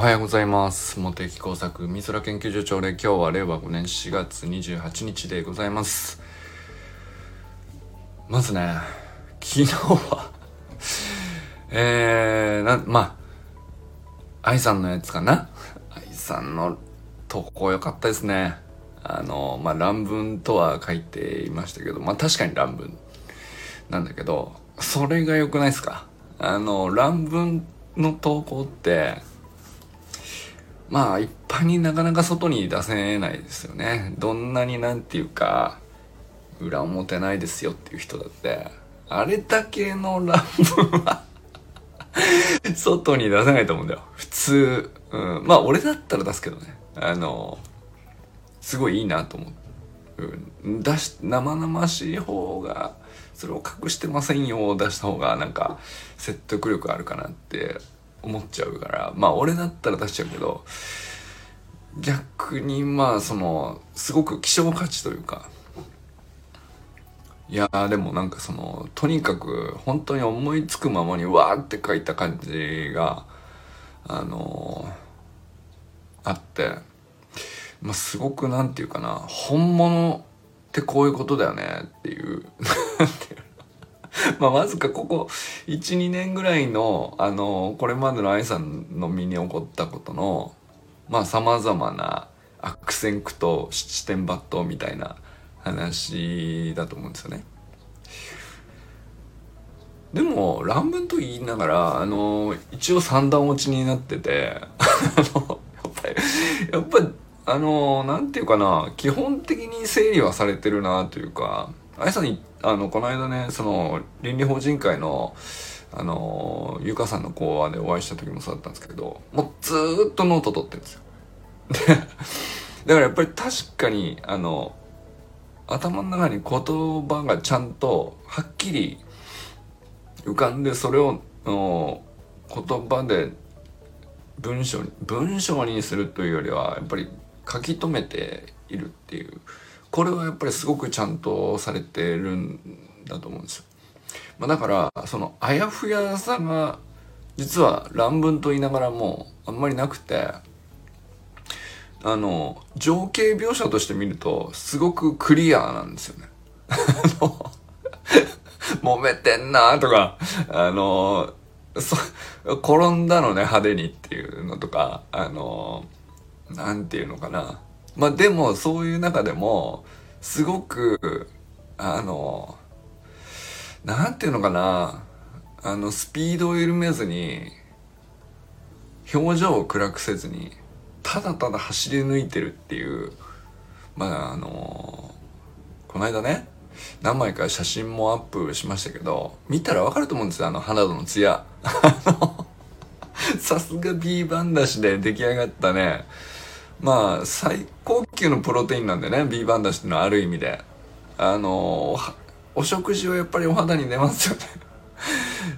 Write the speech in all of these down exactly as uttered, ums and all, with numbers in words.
おはようございます。茂木耕作海空研究所朝礼、今日はれいわごねんしがつにじゅうはちにちでございます。まずね、昨日はえーなまあ愛さんのやつかな、愛さんの投稿良かったですね。あのまあ乱文とは書いていましたけど、まあ確かに乱文なんだけど、それが良くないですか。あの乱文の投稿ってまあ一般になかなか外に出せないですよね。どんなになんていうか裏表ないですよっていう人だって、あれだけの乱文は外に出せないと思うんだよ普通、うん、まあ俺だったら出すけどね。あのすごいいいなと思う、うん、出し生々しい方が、それを隠してませんよを出した方がなんか説得力あるかなって思っちゃうから、まあ俺だったら出しちゃうけど、逆にまあそのすごく希少価値というか、いやでもなんかそのとにかく本当に思いつくままにわーって書いた感じがあのー、あって、まあ、すごくなんていうかな、本物ってこういうことだよねっていうまあわずかここ いちにねんぐらいのあのこれまでの愛さんの身に起こったことのまあさまざまな悪戦苦闘、七点抜刀みたいな話だと思うんですよね。でも乱文と言いながらあの一応三段落ちになっててやっぱりあのなんていうかな、基本的に整理はされてるなというか、愛さんにあのこの間ね、その倫理法人会のあのゆかさんの講話でお会いした時もそうだったんですけど、もうずーっとノート取ってるんですよだからやっぱり確かにあの頭の中に言葉がちゃんとはっきり浮かんで、それをの言葉で文章に文章にするというよりはやっぱり書き留めているっていう、これはやっぱりすごくちゃんとされてるんだと思うんですよ。まあ、だからそのあやふやさが実は乱文と言いながらもあんまりなくて、あの情景描写として見るとすごくクリアなんですよね揉めてんなとか、あのそ転んだのね派手にっていうのとか、あのなんていうのかな、まあでもそういう中でもすごくあのなんていうのかな、あのスピードを緩めずに表情を暗くせずにただただ走り抜いてるっていう、まああのこの間ね何枚か写真もアップしましたけど、見たらわかると思うんですよ、あの花のツヤさすが B 番だしで出来上がったね、まあ最高級のプロテインなんでね B 番だしっていうのはある意味であの お, お食事はやっぱりお肌に出ますよね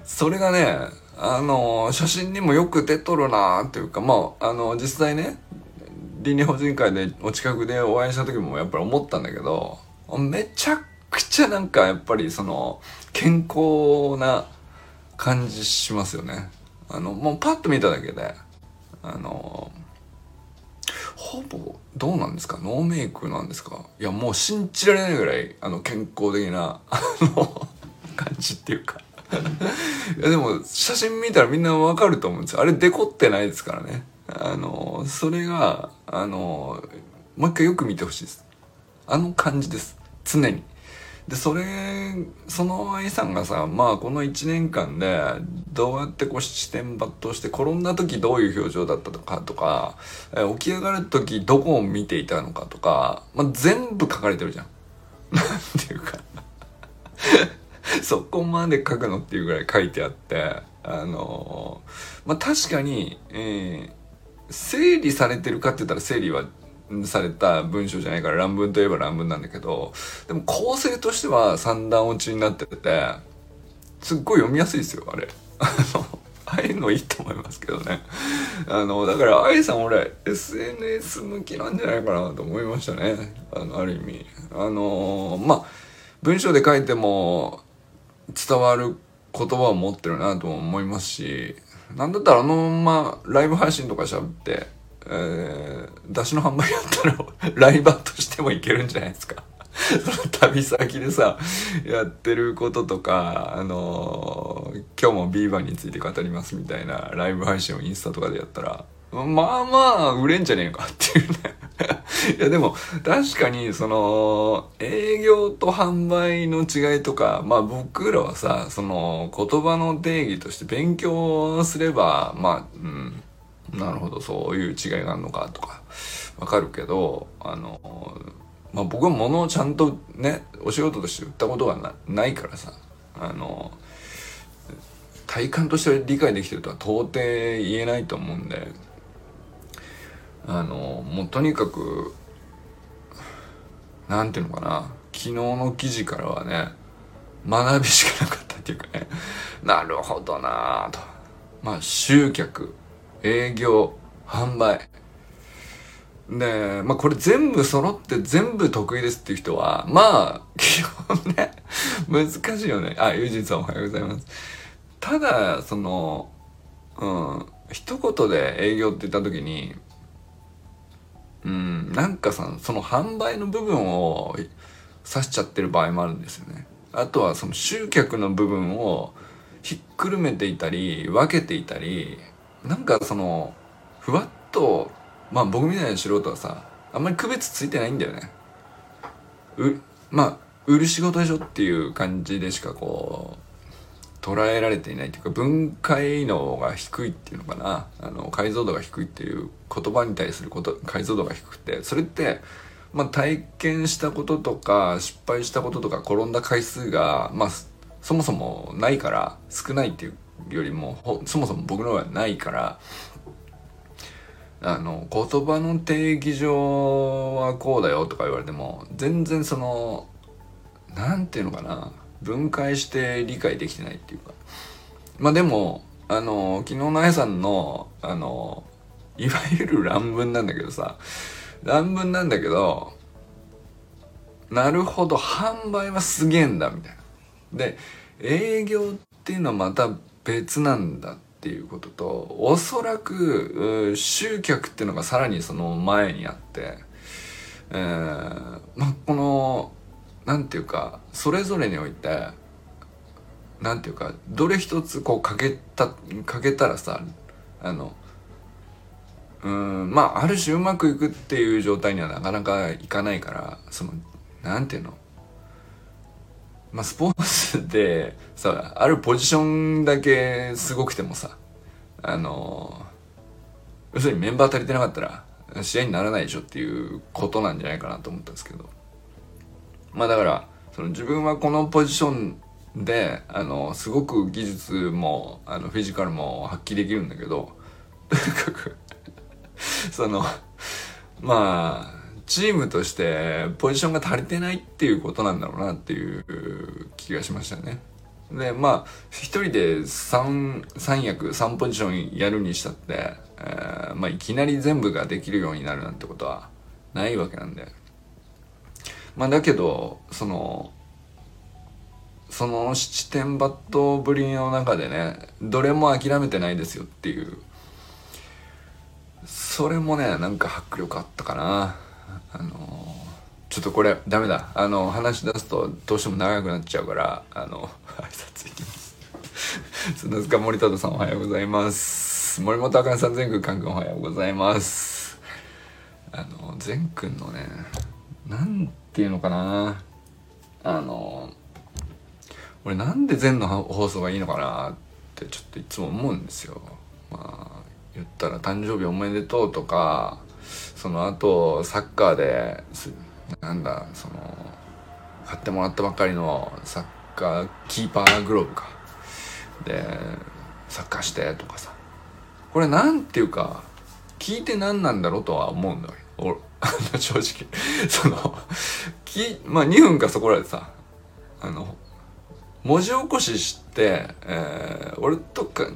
それがねあの写真にもよく出とるなっていうか、まああの実際ね倫理法人会でお近くでお会いした時もやっぱり思ったんだけど、めちゃくちゃなんかやっぱりその健康な感じしますよね。あのもうパッと見ただけであのほぼどうなんですか、ノーメイクなんですか、いやもう信じられないぐらいあの健康的なあの感じっていうかいやでも写真見たらみんなわかると思うんですよ、あれデコってないですからね。あのそれがあのもう一回よく見てほしいです、あの感じです常に。でそれその愛さんがさ、まあこのいちねんかんでどうやってこう七点抜刀して、転んだ時どういう表情だったとかとか、起き上がる時どこを見ていたのかとか、まあ、全部書かれてるじゃんなんていうかそこまで書くのっていうぐらい書いてあって、あのー、まあ確かに、えー、整理されてるかって言ったら整理はされた文章じゃないから乱文といえば乱文なんだけど、でも構成としては三段落ちになっててすっごい読みやすいですよあれあのああいうのいいと思いますけどね。あのだから愛さん俺 エスエヌエス 向きなんじゃないかなと思いましたね。 あのある意味あのー、まあ文章で書いても伝わる言葉を持ってるなとも思いますし、なんだったらあのままライブ配信とかしゃべって、えー、出汁の販売やったらライバーとしてもいけるんじゃないですか。その旅先でさやってることとか、あのー、今日もビーバーについて語りますみたいなライブ配信をインスタとかでやったらまあまあ売れんじゃねえかっていうね。いやでも確かにその営業と販売の違いとか、まあ僕らはさその言葉の定義として勉強すればまあうんなるほどそういう違いがあるのかとかわかるけど、あのまあ僕は物をちゃんとねお仕事として売ったことが な, ないからさあの。体感として理解できてるとは到底言えないと思うんで、あのもうとにかくなんていうのかな、昨日の記事からはね学びしかなかったっていうかね、なるほどなぁと、まあ集客、営業、販売で、まあこれ全部揃って全部得意ですっていう人はまあ基本ね難しいよね。あ、ユージンさんおはようございます。ただそのうん一言で営業って言った時にうんなんかさその販売の部分を指しちゃってる場合もあるんですよね。あとはその集客の部分をひっくるめていたり分けていたり、なんかそのふわっとまあ僕みたいな素人はさあんまり区別ついてないんだよね。うまあ売る仕事でしょっていう感じでしかこう捉えられていないというか、分解能が低いっていうのかな、あの解像度が低いっていう言葉に対すること解像度が低くて、それって、まあ、体験したこととか失敗したこととか転んだ回数が、まあ、そもそもないから少ないっていうよりもほそもそも僕の方がないから、あの言葉の定義上はこうだよとか言われても全然そのなんていうのかな分解して理解できてないっていうか、まあでもあの昨日のあやさんのあのいわゆる乱文なんだけどさ乱文なんだけどなるほど販売はすげえんだみたいな、で営業っていうのはまた別なんだっていうことと、おそらく集客っていうのがさらにその前にあって、えー、まあこのなんていうかそれぞれにおいてなんていうかどれ一つこう欠けた欠けたらさあのうーんまあある種うまくいくっていう状態にはなかなかいかないから、そのなんていうのまあスポーツでさあるポジションだけすごくてもさあの要するにメンバー足りてなかったら試合にならないでしょっていうことなんじゃないかなと思ったんですけど。まあだからその自分はこのポジションであのすごく技術もあのフィジカルも発揮できるんだけど、とにかくそのまあチームとしてポジションが足りてないっていうことなんだろうなっていう気がしましたね。でまあ一人でさん役さんポジションやるにしたって、えー、まあいきなり全部ができるようになるなんてことはないわけなんで。まあだけどそのその七点抜刀ぶりの中でねどれも諦めてないですよっていう、それもねなんか迫力あったかな。あのちょっとこれダメだ、あの話し出すとどうしても長くなっちゃうから、あの挨拶いきます砂塚森田さんおはようございます。森本あかねさん全くんかんくんおはようございます。あの全くんのねなんていうのかな、あの俺なんで全の放送がいいのかなってちょっといつも思うんですよ。まあ言ったら誕生日おめでとうとか、その後サッカーでなんだその買ってもらったばっかりのサッカーキーパーグローブかでサッカーしてとかさ、これなんていうか聞いて何なんだろうとは思うんだよ俺正直そのき、まあ、にふんかそこらでさあの文字起こしして、えー、俺とか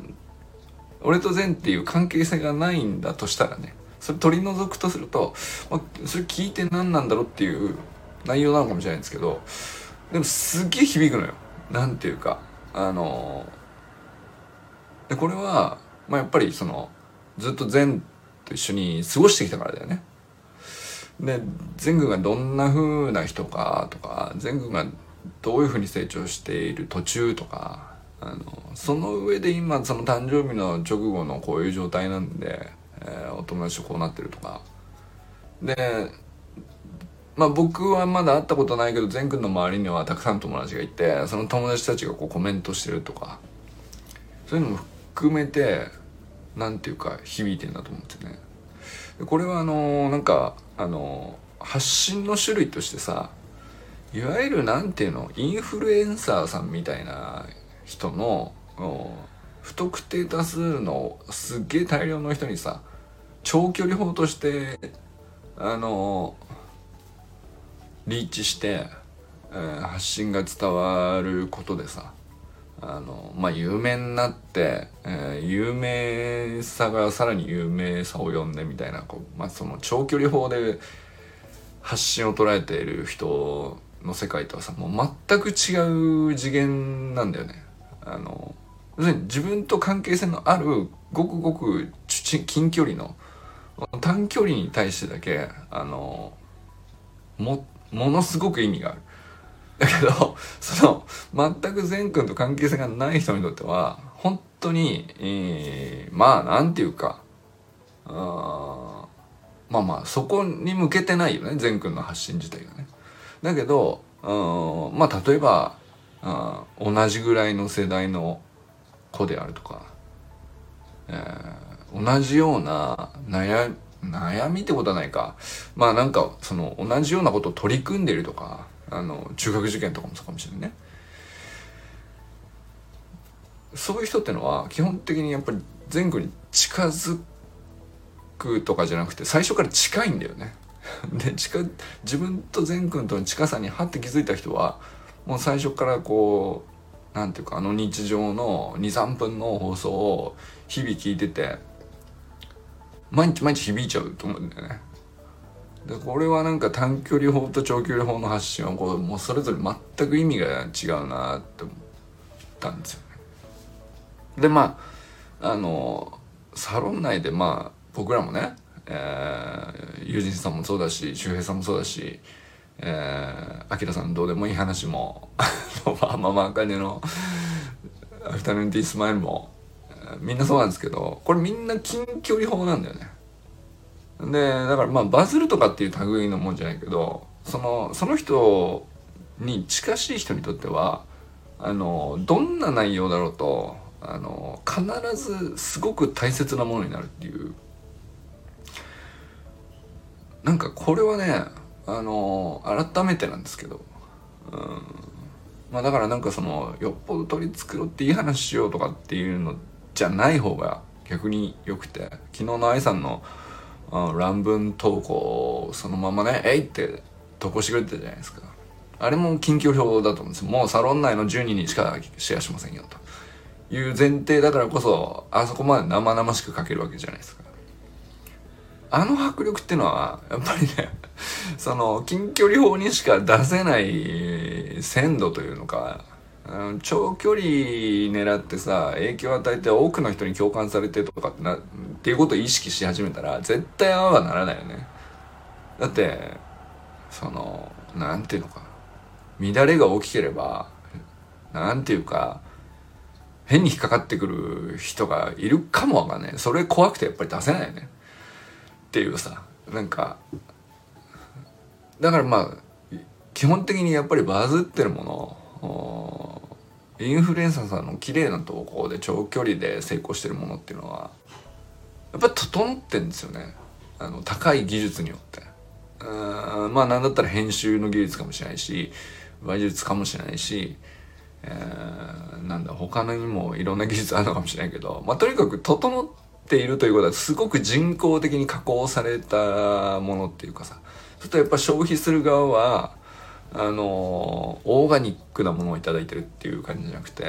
俺と善っていう関係性がないんだとしたらね、それ取り除くとすると、まあ、それ聞いて何なんだろうっていう内容なのかもしれないんですけど、でもすっげえ響くのよなんていうかあのでこれはまあ、やっぱりそのずっと善と一緒に過ごしてきたからだよね。で善軍がどんな風な人かとか、善軍がどういう風に成長している途中とか、あのその上で今その誕生日の直後のこういう状態なんで、えー、お友達とこうなってるとかで、まあ、僕はまだ会ったことないけど善くんの周りにはたくさん友達がいて、その友達たちがこうコメントしてるとか、そういうのも含めてなんていうか響いてるんだと思ってね。でこれはあのー、なんかあのー、発信の種類としてさ、いわゆるなんていうのインフルエンサーさんみたいな人の不特定多数のすっげえ大量の人にさ、長距離砲としてあのリーチして、えー、発信が伝わることでさ、あのまあ有名になって、えー、有名さがさらに有名さを呼んでみたいな、こう、まあ、その長距離砲で発信を捉えている人の世界とはさ、もう全く違う次元なんだよね。あの自分と関係性のあるごくごく近距離の短距離に対してだけあの も, ものすごく意味がある。だけどその全く善くんと関係性がない人にとっては本当に、えー、まあなんていうかあまあまあそこに向けてないよね、善くんの発信自体がね。だけど、うん、まあ例えば、うん、同じぐらいの世代の子であるとか、えー、同じような悩、悩みってことはないか、まあなんかその同じようなことを取り組んでいるとか、あの中学受験とかもそうかもしれないね。そういう人ってのは基本的にやっぱり全国に近づくとかじゃなくて最初から近いんだよね。で近自分と善くんとの近さにはって気づいた人はもう最初からこうなんていうかあの日常の にさんぷんの放送を日々聞いてて毎日毎日響いちゃうと思うんだよね。でこれはなんか短距離砲と長距離砲の発信はこうもうそれぞれ全く意味が違うなって思ったんですよね。でまああのサロン内でまあ僕らもね、えー、友人さんもそうだし周平さんもそうだし、えー、明さんどうでもいい話もまあまあまあかねのアフタヌーンティースマイルも、えー、みんなそうなんですけど、これみんな近距離砲なんだよね。でだからまあバズるとかっていう類のもんじゃないけど、そのその人に近しい人にとってはあのどんな内容だろうとあの必ずすごく大切なものになるっていう。なんかこれはね、あのー、改めてなんですけど、うんまあ、だからなんかそのよっぽど取り繕っていい話しようとかっていうのじゃない方が逆に良くて、昨日の愛さんの乱文投稿をそのままねえいって投稿してくれてたじゃないですか。あれも近距離表だと思うんですよ。もうサロン内のじゅうにんにしかシェアしませんよという前提だからこそあそこまで生々しく書けるわけじゃないですか。あの迫力ってのはやっぱりねその近距離砲にしか出せない鮮度というのか、あの長距離狙ってさ影響を与えて多くの人に共感されてとかってなっていうことを意識し始めたら絶対ああはならないよね。だってそのなんていうのか乱れが大きければなんていうか変に引っかかってくる人がいるかもわかんない。それ怖くてやっぱり出せないよねっていうさ、なんかだからまあ基本的にやっぱりバズってるもの、インフルエンサーさんの綺麗な投稿で長距離で成功してるものっていうのはやっぱり整ってるんですよね。あの高い技術によって、うーんまあなんだったら編集の技術かもしれないし話術かもしれないし、えー、なんだ他のにもいろんな技術あるのかもしれないけど、まあとにかく整ってているということはすごく人工的に加工されたものっていうかさ、ちょっとやっぱ消費する側はあのオーガニックなものをいただいてるっていう感じじゃなくて、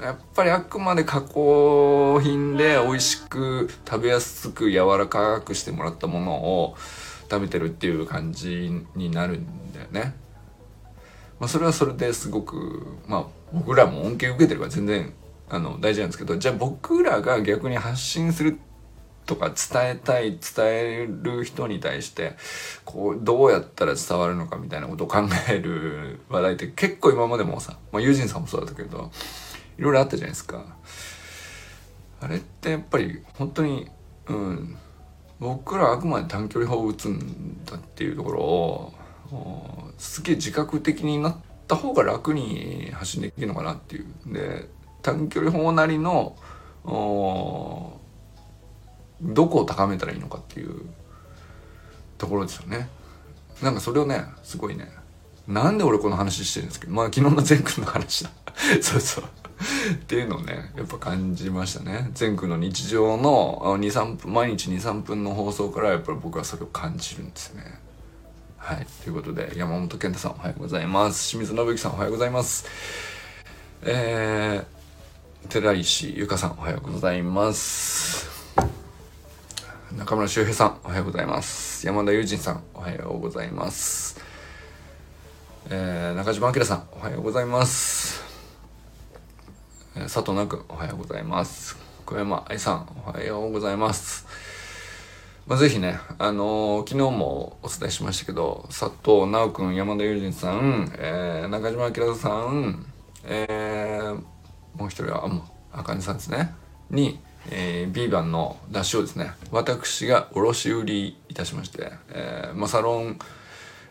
やっぱりあくまで加工品で美味しく食べやすく柔らかくしてもらったものを食べてるっていう感じになるんだよね。まあ、それはそれですごくまあ僕らも恩恵受けてるから全然あの大事なんですけど、じゃあ僕らが逆に発信するとか伝えたい、伝える人に対してこうどうやったら伝わるのかみたいなことを考える話題って結構今までもさ、まあ、友人さんもそうだったけどいろいろあったじゃないですか。あれってやっぱり本当に、うん、僕らあくまで短距離砲を打つんだっていうところをすげえ自覚的になった方が楽に発信できるのかなっていう。で短距離砲なりのどこを高めたらいいのかっていうところですよね。なんかそれをね、すごいね、なんで俺この話してるんですけど、まあ昨日のゼン君の話だそうそうっていうのをね、やっぱ感じましたね。ゼン君の日常のに、さんぷん、毎日 に、さんぷんの放送からやっぱり僕はそれを感じるんですね。はい、ということで、山本健太さんおはようございます。清水信之さんおはようございます。えー、寺石由香さんおはようございます。中村修平さんおはようございます。山田友人さんおはようございます。えー、中島明さんおはようございます。えー、佐藤奈君おはようございます。小山愛さんおはようございます。まあ、ぜひね、あのー、昨日もお伝えしましたけど、佐藤奈君、山田友人さん、えー、中島明さん、えー、もう一人はあかねさんですねにえー、ビーバンの出汁をですね、私が卸売りいたしまして、えーまあ、サロン、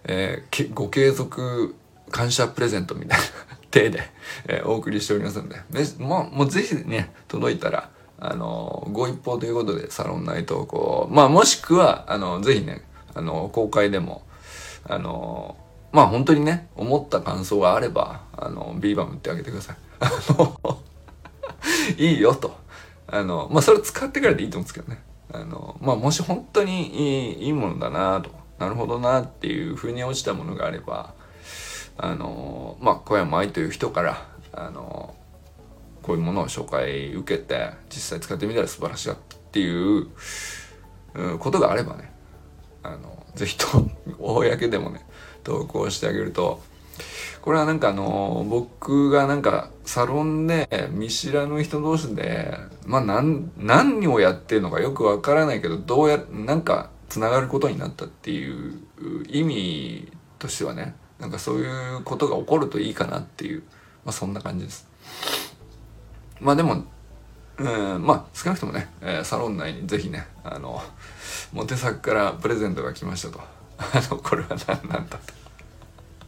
えー、ご継続感謝プレゼントみたいな手で、えー、お送りしておりますので、で、まあ、もうぜひね、届いたら、あのー、ご一報ということでサロン内投稿、まあ、もしくはあのー、ぜひね、あのー、公開でも、あのー、まあ本当にね、思った感想があれば、あのー、ビーバン売ってあげてください。あのいいよと。あのまあそれ使ってからでいいと思うんですけどね。あのまあもし本当にいい、いいものだなと、なるほどなっていう風に落ちたものがあれば、あのまあ小山愛という人からあのこういうものを紹介受けて実際使ってみたら素晴らしいっていうことがあればね、あのぜひと公でもね投稿してあげると。これはなんかあの僕がなんかサロンで見知らぬ人同士でまあ何何をやってるのかよくわからないけど、どうやなんかつながることになったっていう意味としてはね、なんかそういうことが起こるといいかなっていう、まあそんな感じです。まあでもうんまあ少なくともね、サロン内にぜひね、あのモテサクからプレゼントが来ましたとあのこれは何なんだ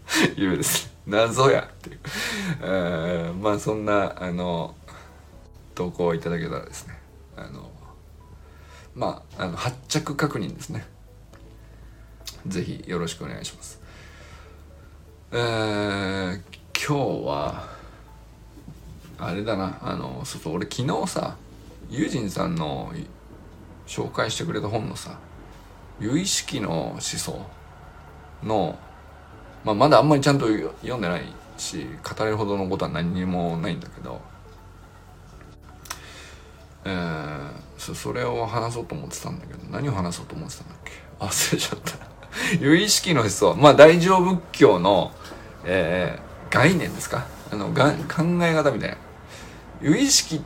というですね、謎やっていう、えー、まあそんなあの投稿をいただけたらですね、あのまああの発着確認ですね、ぜひよろしくお願いします。えー、今日はあれだな、あのそうそう俺昨日さ、友人さんの紹介してくれた本のさ、有意識の思想のまあ、まだあんまりちゃんと読んでないし語れるほどのことは何にもないんだけど、えー、そ, それを話そうと思ってたんだけど、何を話そうと思ってたんだっけ、忘れちゃった有意識の思想、まあ大乗仏教の、えー、概念ですか、あのが考え方みたいな。有意識っ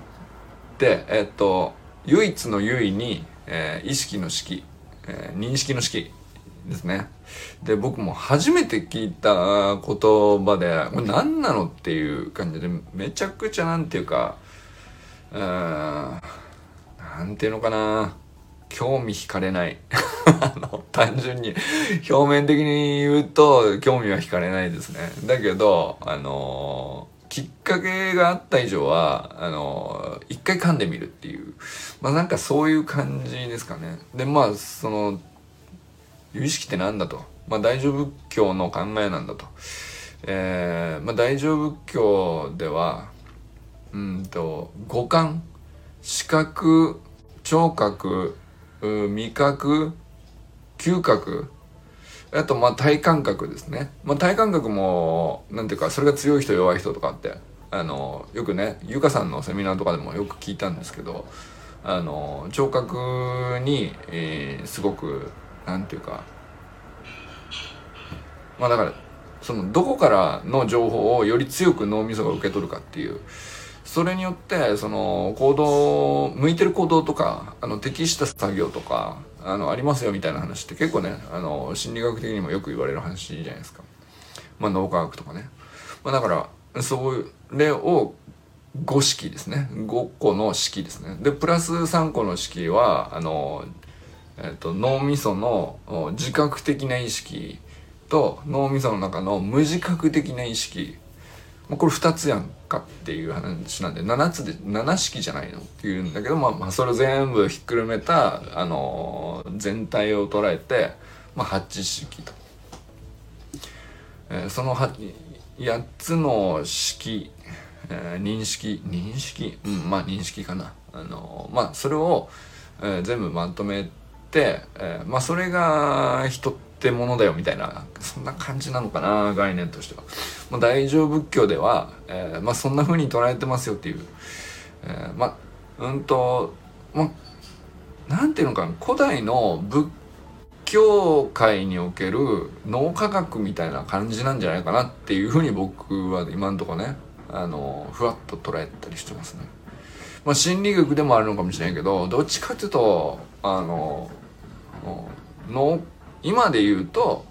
て、えー、っと唯一の唯に、えー、意識の識、えー、認識の識ですね。で僕も初めて聞いた言葉でこれ何なのっていう感じで、めちゃくちゃなんていうか、うーん、なんていうのかな、興味惹かれないあの単純に表面的に言うと興味は惹かれないですね。だけどあのー、きっかけがあった以上はあのー、一回噛んでみるっていう、まあなんかそういう感じですかね。でまあその有意識ってなんだと、まあ、大乗仏教の考えなんだと、えーまあ、大乗仏教ではうんと五感、視覚、聴覚、味覚、嗅覚、あとまあ体感覚ですね、まあ、体感覚もなんていうか、それが強い人弱い人とかってあのよくね、ゆかさんのセミナーとかでもよく聞いたんですけど、あの聴覚に、えー、すごくなんていうか、まあだからそのどこからの情報をより強く脳みそが受け取るかっていう、それによってその行動向いてる行動とかあの適した作業とかあのありますよみたいな話って結構ねあの心理学的にもよく言われる話じゃないですか。まあ脳科学とかね、まあ、だからそれをご式ですね、ごこの式ですね。でプラスさんこの式はあの、えっと、脳みその自覚的な意識と脳みその中の無自覚的な意識、まあ、これふたつやんかっていう話なんでななつでなな式じゃないのっていうんだけど、まあ、まあそれを全部ひっくるめた、あのー、全体を捉えて、まあ、はち式と、えー、その 8, やっつの式、えー、認識認識、うん、まあ認識かな、あのー、まあそれを、えー、全部まとめて、えー、まあそれが人ってものだよみたいな、そんな感じなのかな、概念としては。まあ、大乗仏教では、えーまあ、そんな風に捉えてますよっていう、えー、まあうんと、まあ、なんていうのかな、古代の仏教界における脳科学みたいな感じなんじゃないかなっていう風に僕は今のところね、あのふわっと捉えたりしてますね。まあ、心理学でもあるのかもしれないけど、どっちかというとあの脳今で言うと、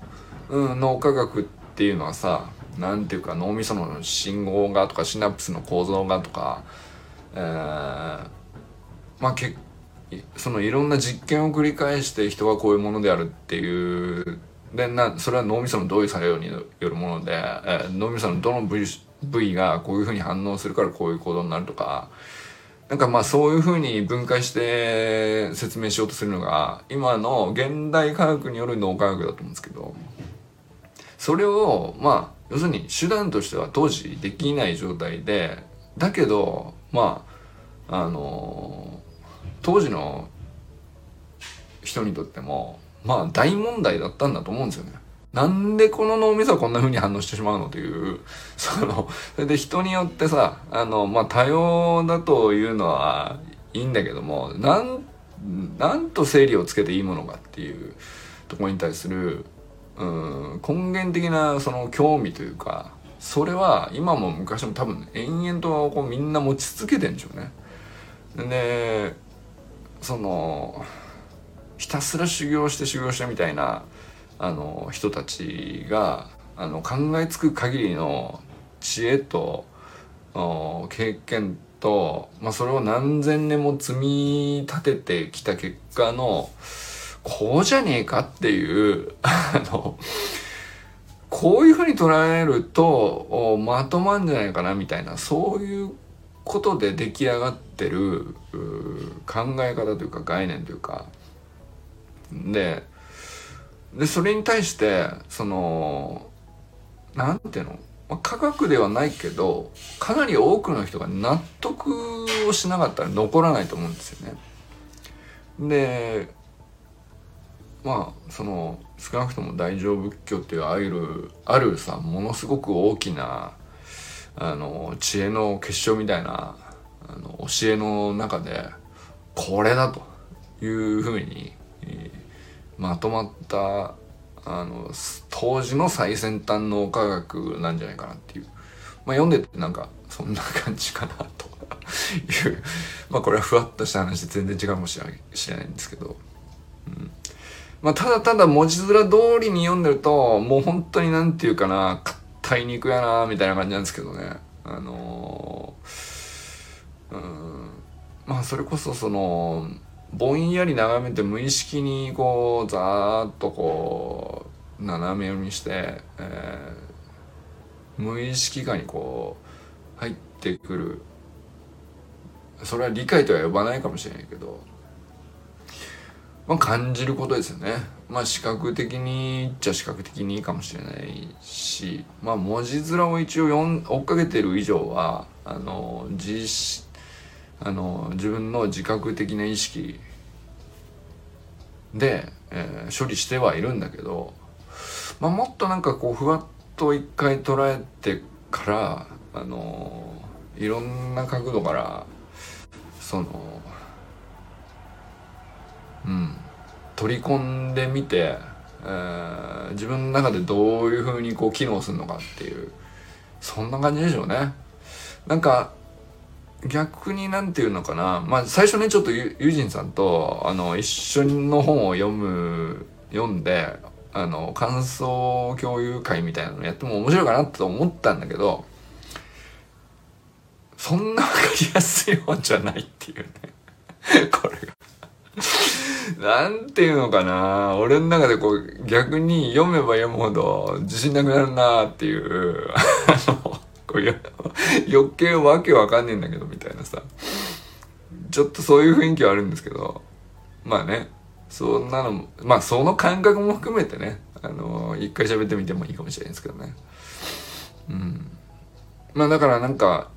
うん、脳科学っていうのはさ、なんていうか脳みその信号がとかシナプスの構造がとか、えー、まあけそのいろんな実験を繰り返して人はこういうものであるっていうでな、それは脳みそのどういう作用によるもので、えー、脳みそのどの部位、部位がこういうふうに反応するからこういう行動になるとか。なんかまあそういうふうに分解して説明しようとするのが今の現代科学による脳科学だと思うんですけど、それをまあ要するに手段としては当時できない状態で、だけどまああの当時の人にとってもまあ大問題だったんだと思うんですよね。なんでこの脳みそはこんな風に反応してしまうのという、その、それで人によってさ、あの、まあ、多様だというのはいいんだけども、なん、なんと整理をつけていいものかっていうところに対する、うん、根源的なその興味というか、それは今も昔も多分延々とこうみんな持ち続けてるんでしょうね。で、その、ひたすら修行して修行してみたいな、あの人たちがあの考えつく限りの知恵と経験と、まあ、それを何千年も積み立ててきた結果のこうじゃねえかっていうあのこういうふうに捉えるとまとまんじゃないかなみたいな、そういうことで出来上がってる考え方というか概念というかで。でそれに対してそのなんていうの、まあ、科学ではないけどかなり多くの人が納得をしなかったら残らないと思うんですよね。でまあその少なくとも大乗仏教っていうあるあるさものすごく大きなあの知恵の結晶みたいなあの教えの中でこれだというふうにまとまったあの当時の最先端の科学なんじゃないかなっていう、まあ、読んでてなんかそんな感じかなというまあこれはふわっとした話で全然違うかもしれないんですけど、うんまあ、ただただ文字面通りに読んでるともう本当になんていうかな硬い肉やなみたいな感じなんですけどね、あのー、うんまあそれこそそのぼんやり眺めて無意識にこうざーっとこう斜め読みして、えー、無意識下にこう入ってくる、それは理解とは呼ばないかもしれないけど、まあ、感じることですよね。まあ視覚的にっちゃ視覚的にいいかもしれないし、まあ文字面を一応追っかけてる以上はあの実識あの自分の自覚的な意識で、えー、処理してはいるんだけど、まあ、もっとなんかこうふわっと一回捉えてから、あのー、いろんな角度からその、うん、取り込んでみて、えー、自分の中でどういうふうにこう機能するのかっていうそんな感じでしょうね。なんか逆になんていうのかな、まあ最初ねちょっとユージンさんとあの一緒の本を読む読んであの感想共有会みたいなのやっても面白いかなと思ったんだけど、そんなわかりやすい本じゃないっていうねこれがなんていうのかな、俺の中でこう逆に読めば読むほど自信なくなるなっていうこう余計わけわかんねえんだけどみたいなさ、ちょっとそういう雰囲気はあるんですけど、まあねそんなのもまあその感覚も含めてね、あの一回喋ってみてもいいかもしれないんですけどね、うん、まあだからなんか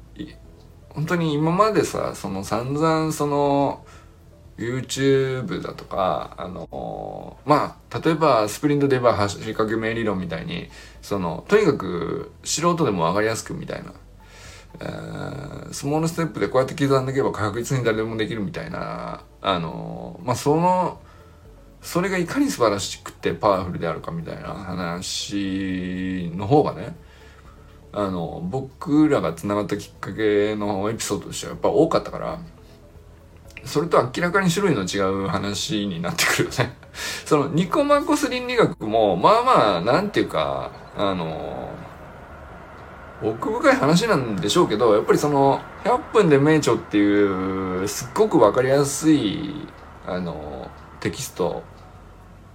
本当に今までさその散々そのYouTube だとか、あのー、まあ例えばスプリントで言えば走り革命理論みたいにそのとにかく素人でも分かりやすくみたいな、えー、スモールステップでこうやって刻んでいけば確実に誰でもできるみたいな、あのー、まあそのそれがいかに素晴らしくてパワフルであるかみたいな話の方がね、あの僕らがつながったきっかけのエピソードとしてはやっぱ多かったから、それと明らかに種類の違う話になってくるよねそのニコマコス倫理学もまあまあなんていうかあの奥深い話なんでしょうけど、やっぱりそのひゃっぷんで名著っていうすっごくわかりやすいあのテキスト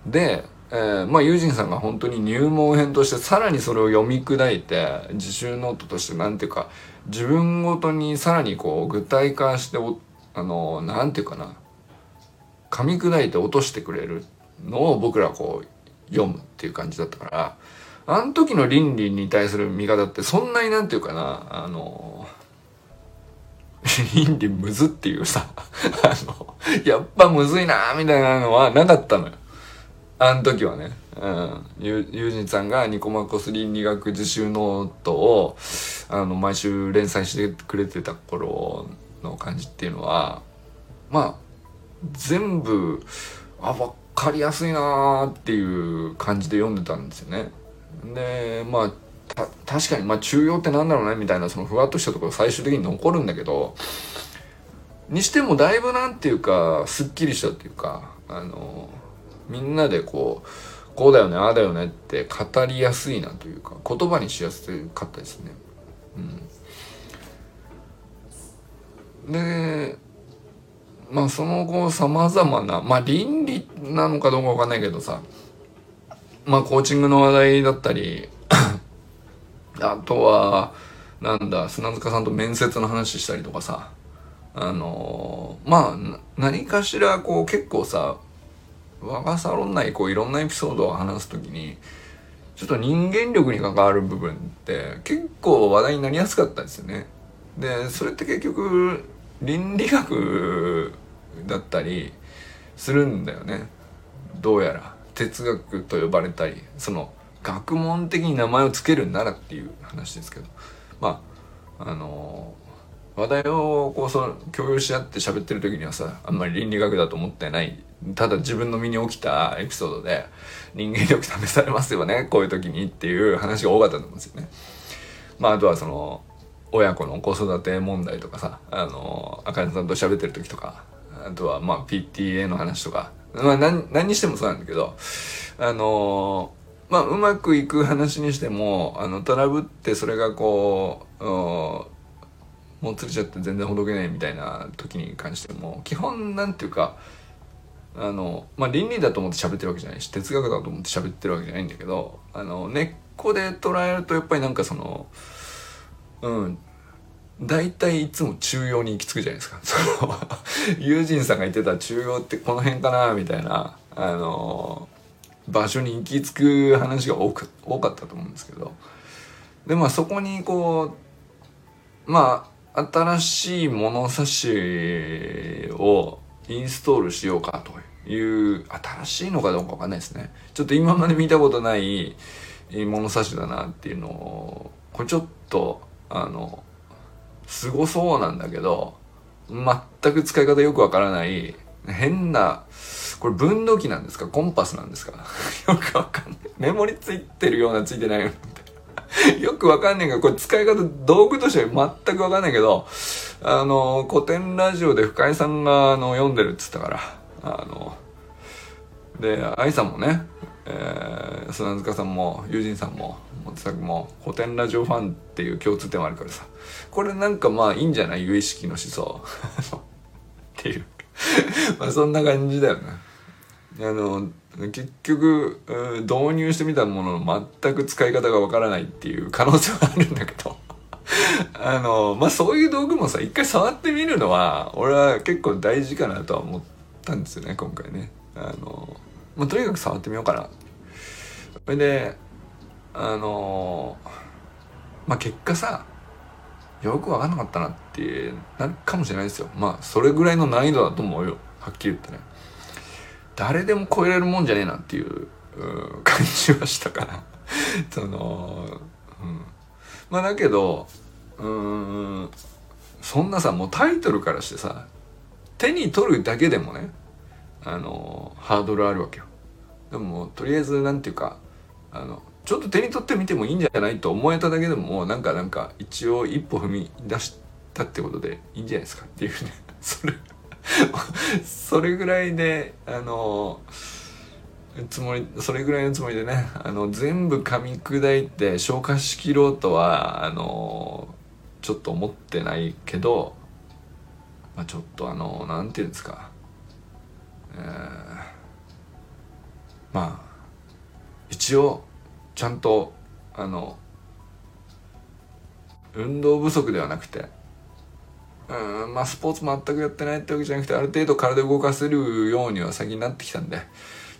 で、えー、まあユージンさんが本当に入門編としてさらにそれを読み砕いて自習ノートとしてなんていうか自分ごとにさらにこう具体化しておあのなんていうかな噛み砕いて落としてくれるのを僕らこう読むっていう感じだったから、あの時の倫理に対する見方ってそんなになんていうかなあの倫理むずっていうさあのやっぱむずいなみたいなのはなかったのよあの時はね、うん、ユージンさんがニコマコス倫理学自習ノートをあの毎週連載してくれてた頃の感じっていうのはまあ全部あ分かりやすいなーっていう感じで読んでたんですよね。でまあた確かにまあ中庸ってなんだろうねみたいなそのふわっとしたところ最終的に残るんだけど、にしてもだいぶなんていうかすっきりしたっていうか、あのみんなでこうこうだよねああだよねって語りやすいなというか言葉にしやすかったですね。うんでまあその後さまざまなまあ倫理なのかどうかわかんないけどさ、まあコーチングの話題だったりあとはなんだ砂塚さんと面接の話したりとかさ、あのー、まあ何かしらこう結構さ我がサロン内こういろんなエピソードを話すときにちょっと人間力に関わる部分って結構話題になりやすかったですよね。でそれって結局倫理学だったりするんだよね。どうやら哲学と呼ばれたりその学問的に名前をつけるならっていう話ですけど、まああの話題をこうその共有し合って喋ってる時にはさあんまり倫理学だと思ってない、ただ自分の身に起きたエピソードで人間力試されますよねこういう時にっていう話が多かったと思うんですよね。まああとはその親子の子育て問題とかさ、あのあかねさんと喋ってる時とか、あとはまあ ピーティーエー の話とか、まあ何何にしてもそうなんだけど、あのまあうまくいく話にしてもあのトラブってそれがこうもつれちゃって全然ほどけないみたいな時に関しても基本なんていうかあのまあ倫理だと思って喋ってるわけじゃないし哲学だと思って喋ってるわけじゃないんだけど、あの根っこで捉えるとやっぱりなんかそのうん、大体いつも中庸に行き着くじゃないですか。その友人さんが言ってた中庸ってこの辺かなみたいな、あのー、場所に行き着く話が多く多かったと思うんですけど、でまあそこにこうまあ新しい物差しをインストールしようかという新しいのかどうかわかんないですね。ちょっと今まで見たことない物差しだなっていうのをこれちょっとあのすごそうなんだけど全く使い方よくわからない変なこれ分度器なんですかコンパスなんですかよくわかんないメモリついてるようなついてないようなよくわかんないけどこれ使い方道具としては全くわかんないけどあの古典ラジオで深井さんがあの読んでるっつったからあので愛さんもね、えー、砂塚さんも友人さんももつさくも古典ラジオファンっていう共通点もあるからさ、これなんかまあいいんじゃない、有意識の思想っていうまあそんな感じだよね。あの結局導入してみたものの全く使い方がわからないっていう可能性はあるんだけどあのまあそういう道具もさ一回触ってみるのは俺は結構大事かなとは思ったんですよね今回ね。あの、まあ、とにかく触ってみようかな。それであのまあ結果さよく分かんなかったなってなるかもしれないですよ。まあそれぐらいの難易度だと思うよ、はっきり言ってね。誰でも超えれるもんじゃねえなっていう感じはしたかなその、うん、まあだけどうーんそんなさもうタイトルからしてさ手に取るだけでもねあのハードルあるわけよ。でも、 もうとりあえずなんていうかあのちょっと手に取ってみてもいいんじゃないと思えただけでももうなんかなんか一応一歩踏み出したってことでいいんじゃないですかっていうねそれそれぐらいであのつもりそれぐらいのつもりでねあの全部噛み砕いて消化しきろうとはあのちょっと思ってないけど、まあ、ちょっとあのなんていうんですか、えー、まあ一応ちゃんとあの運動不足ではなくてうんまあスポーツ全くやってないってわけじゃなくてある程度体を動かせるようには先になってきたんで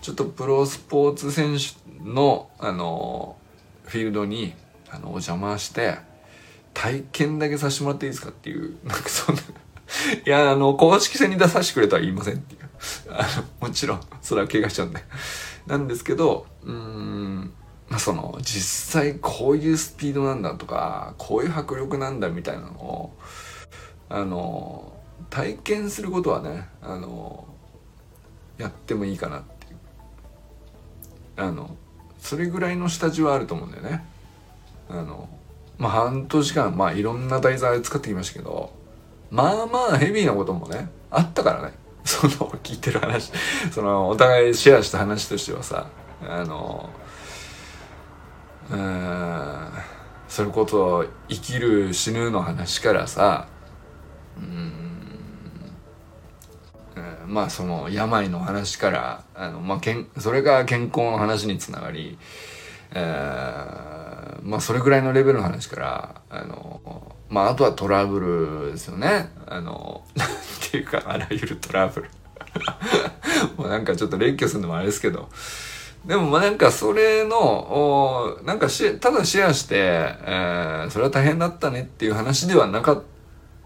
ちょっとプロスポーツ選手のあのフィールドにあのお邪魔して体験だけさせてもらっていいですかっていうなんかそんないやあの公式戦に出させてくれとは言いませんっていうあのもちろんそれは怪我しちゃうんでなんですけどうーんまあ、その実際こういうスピードなんだとかこういう迫力なんだみたいなのをあの体験することはねあのやってもいいかなっていうあのそれぐらいの下地はあると思うんだよね。あのまあ半年間まあいろんな題材使ってきましたけどまあまあヘビーなこともねあったからねその聞いてる話そのお互いシェアした話としてはさあのうーんそれこそ生きる死ぬの話からさうーん、うん、まあその病の話からあの、まあ、けんそれが健康の話につながり、えー、まあそれぐらいのレベルの話からあの、まあ、あとはトラブルですよね。あのなんていうかあらゆるトラブルもうなんかちょっと列挙するのもあれですけどでもまあなんかそれのなんかただシェアして、えー、それは大変だったねっていう話ではなかっ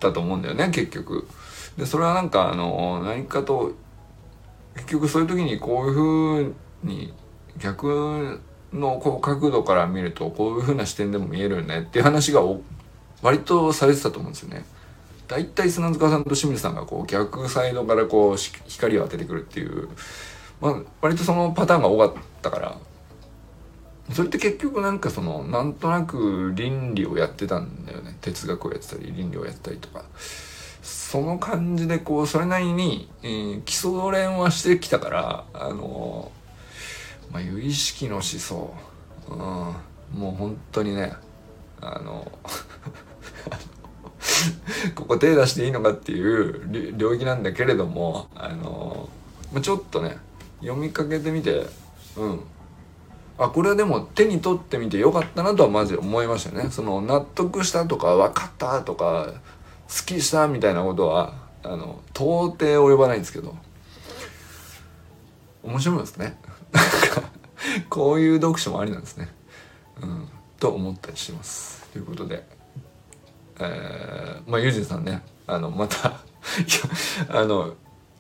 たと思うんだよね結局。でそれはなんかあの何かと結局そういう時にこういう風に逆のこう角度から見るとこういう風な視点でも見えるよねっていう話が割とされてたと思うんですよね。だいたい砂塚さんと清水さんがこう逆サイドからこう光を当ててくるっていう。まあ、割とそのパターンが多かったからそれって結局なんかそのなんとなく倫理をやってたんだよね。哲学をやってたり倫理をやってたりとかその感じでこうそれなりに、えー、基礎練はしてきたからあのー、まあ有意識の思想、うん、もう本当にねあのここ手出していいのかっていう領域なんだけれどもあのー、ちょっとね読みかけてみて、うん、あこれはでも手に取ってみてよかったなとはマジで思いましたね。その納得したとか分かったとか好きしたみたいなことはあの到底及ばないんですけど面白いですねこういう読書もありなんですね、うん、と思ったりしますということで、えー、まあユージンさんねあのまたあの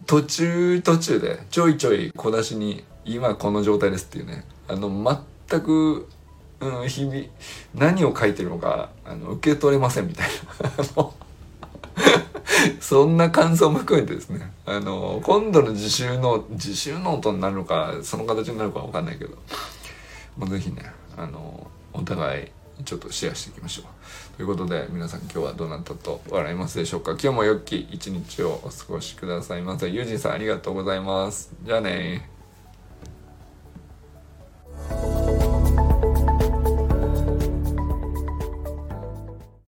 途中途中でちょいちょい小出しに今この状態ですっていうねあの全く、うん、日々何を書いてるのかあの受け取れませんみたいなそんな感想も含めてですねあの今度の自習の自習ノートになるのかその形になるかは分かんないけど、まあ、ぜひねあのお互いちょっとシェアしていきましょうということで、皆さん今日はどなたと笑いますでしょうか。今日も良き一日をお過ごしくださいませ。ゆうじんさんありがとうございます。じゃあねー。